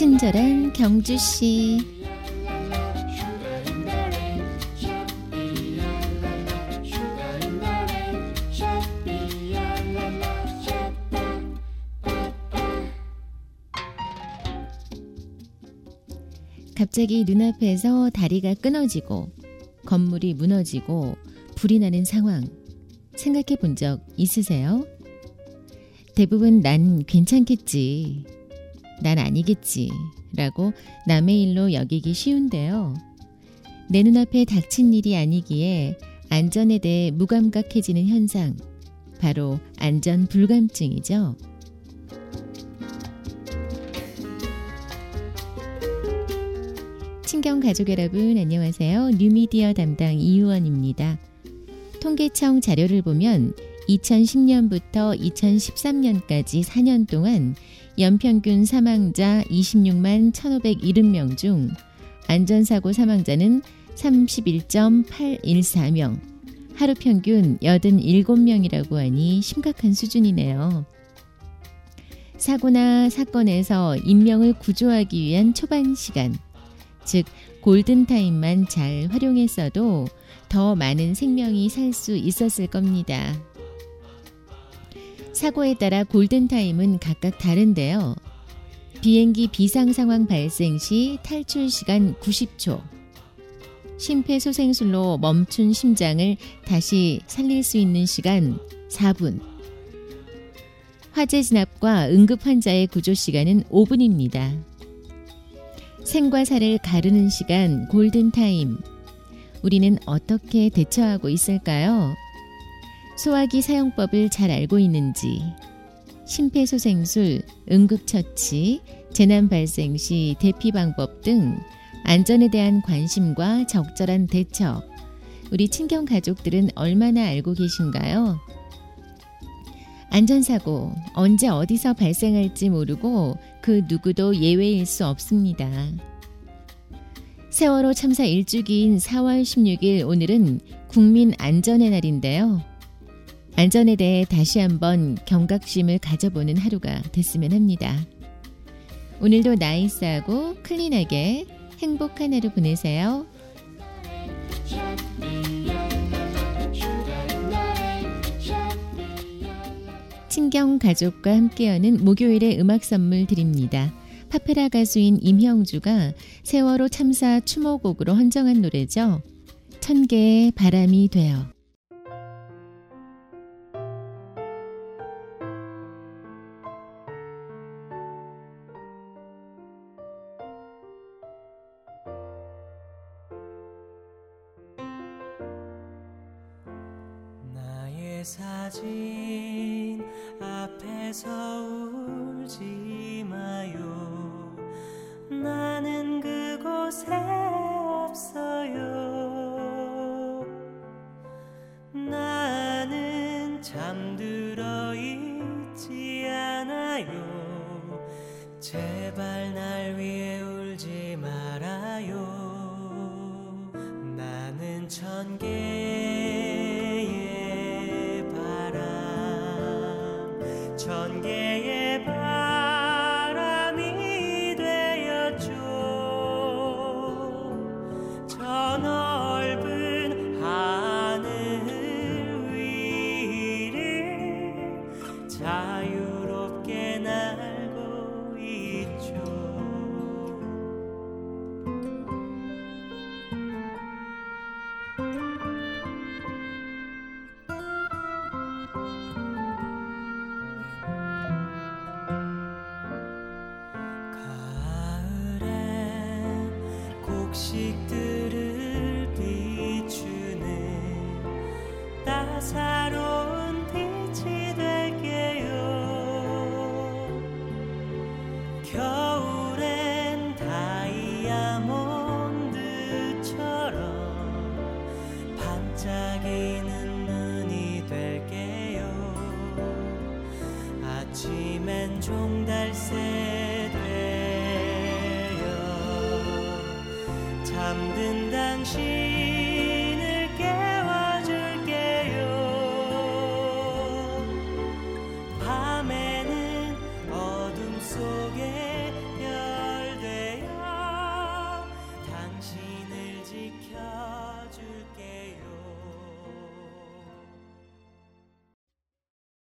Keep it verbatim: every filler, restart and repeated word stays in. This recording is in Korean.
친절한 경주씨. 갑자기 눈앞에서 다리가 끊어지고 건물이 무너지고 불이 나는 상황 생각해 본 적 있으세요? 대부분 난 괜찮겠지, 난 아니겠지 라고 남의 일로 여기기 쉬운데요. 내 눈앞에 닥친 일이 아니기에 안전에 대해 무감각해지는 현상, 바로 안전 불감증이죠. 친경가족 여러분, 안녕하세요. 뉴미디어 담당 이유원입니다. 통계청 자료를 보면 이천십 년부터 이천십삼 년까지 사 년 동안 연평균 사망자 이십육만 천오백칠십 명 중 안전사고 사망자는 삼십일 점 팔일사 명, 하루 평균 팔십칠 명이라고 하니 심각한 수준이네요. 사고나 사건에서 인명을 구조하기 위한 초반 시간, 즉 골든타임만 잘 활용했어도 더 많은 생명이 살 수 있었을 겁니다. 사고에 따라 골든타임은 각각 다른데요. 비행기 비상상황 발생 시 탈출 시간 구십 초, 심폐소생술로 멈춘 심장을 다시 살릴 수 있는 시간 사 분, 화재 진압과 응급 환자의 구조 시간은 오 분입니다. 생과 사를 가르는 시간 골든타임, 우리는 어떻게 대처하고 있을까요? 소화기 사용법을 잘 알고 있는지, 심폐소생술, 응급처치, 재난 발생 시 대피 방법 등 안전에 대한 관심과 적절한 대처, 우리 친경 가족들은 얼마나 알고 계신가요? 안전사고, 언제 어디서 발생할지 모르고 그 누구도 예외일 수 없습니다. 세월호 참사 일 주기인 사월 십육일, 오늘은 국민 안전의 날인데요. 안전에 대해 다시 한번 경각심을 가져보는 하루가 됐으면 합니다. 오늘도 나이스하고 클린하게 행복한 하루 보내세요. 친경 가족과 함께하는 목요일의 음악 선물 드립니다. 파페라 가수인 임형주가 세월호 참사 추모곡으로 헌정한 노래죠. 천개의 바람이 되어. 나의 사진 앞에서 울지 마요. 나는 그곳에 없어요. 나는 잠들어 있지 않아요. 제발 날 위해 울지 말아요. 나는 천 개. 천 개의 바람이 되었죠. 저 넓은 하늘 위를 자유롭게 날고 있죠. 곡식들을 비추는 따사로운 빛이 될게요. 겨울엔 다이아몬드처럼 반짝이는 눈이 될게요. 아침엔 종달새 잠든 당신을 깨워줄게요. 밤에는 어둠 속에 별 지켜줄게요.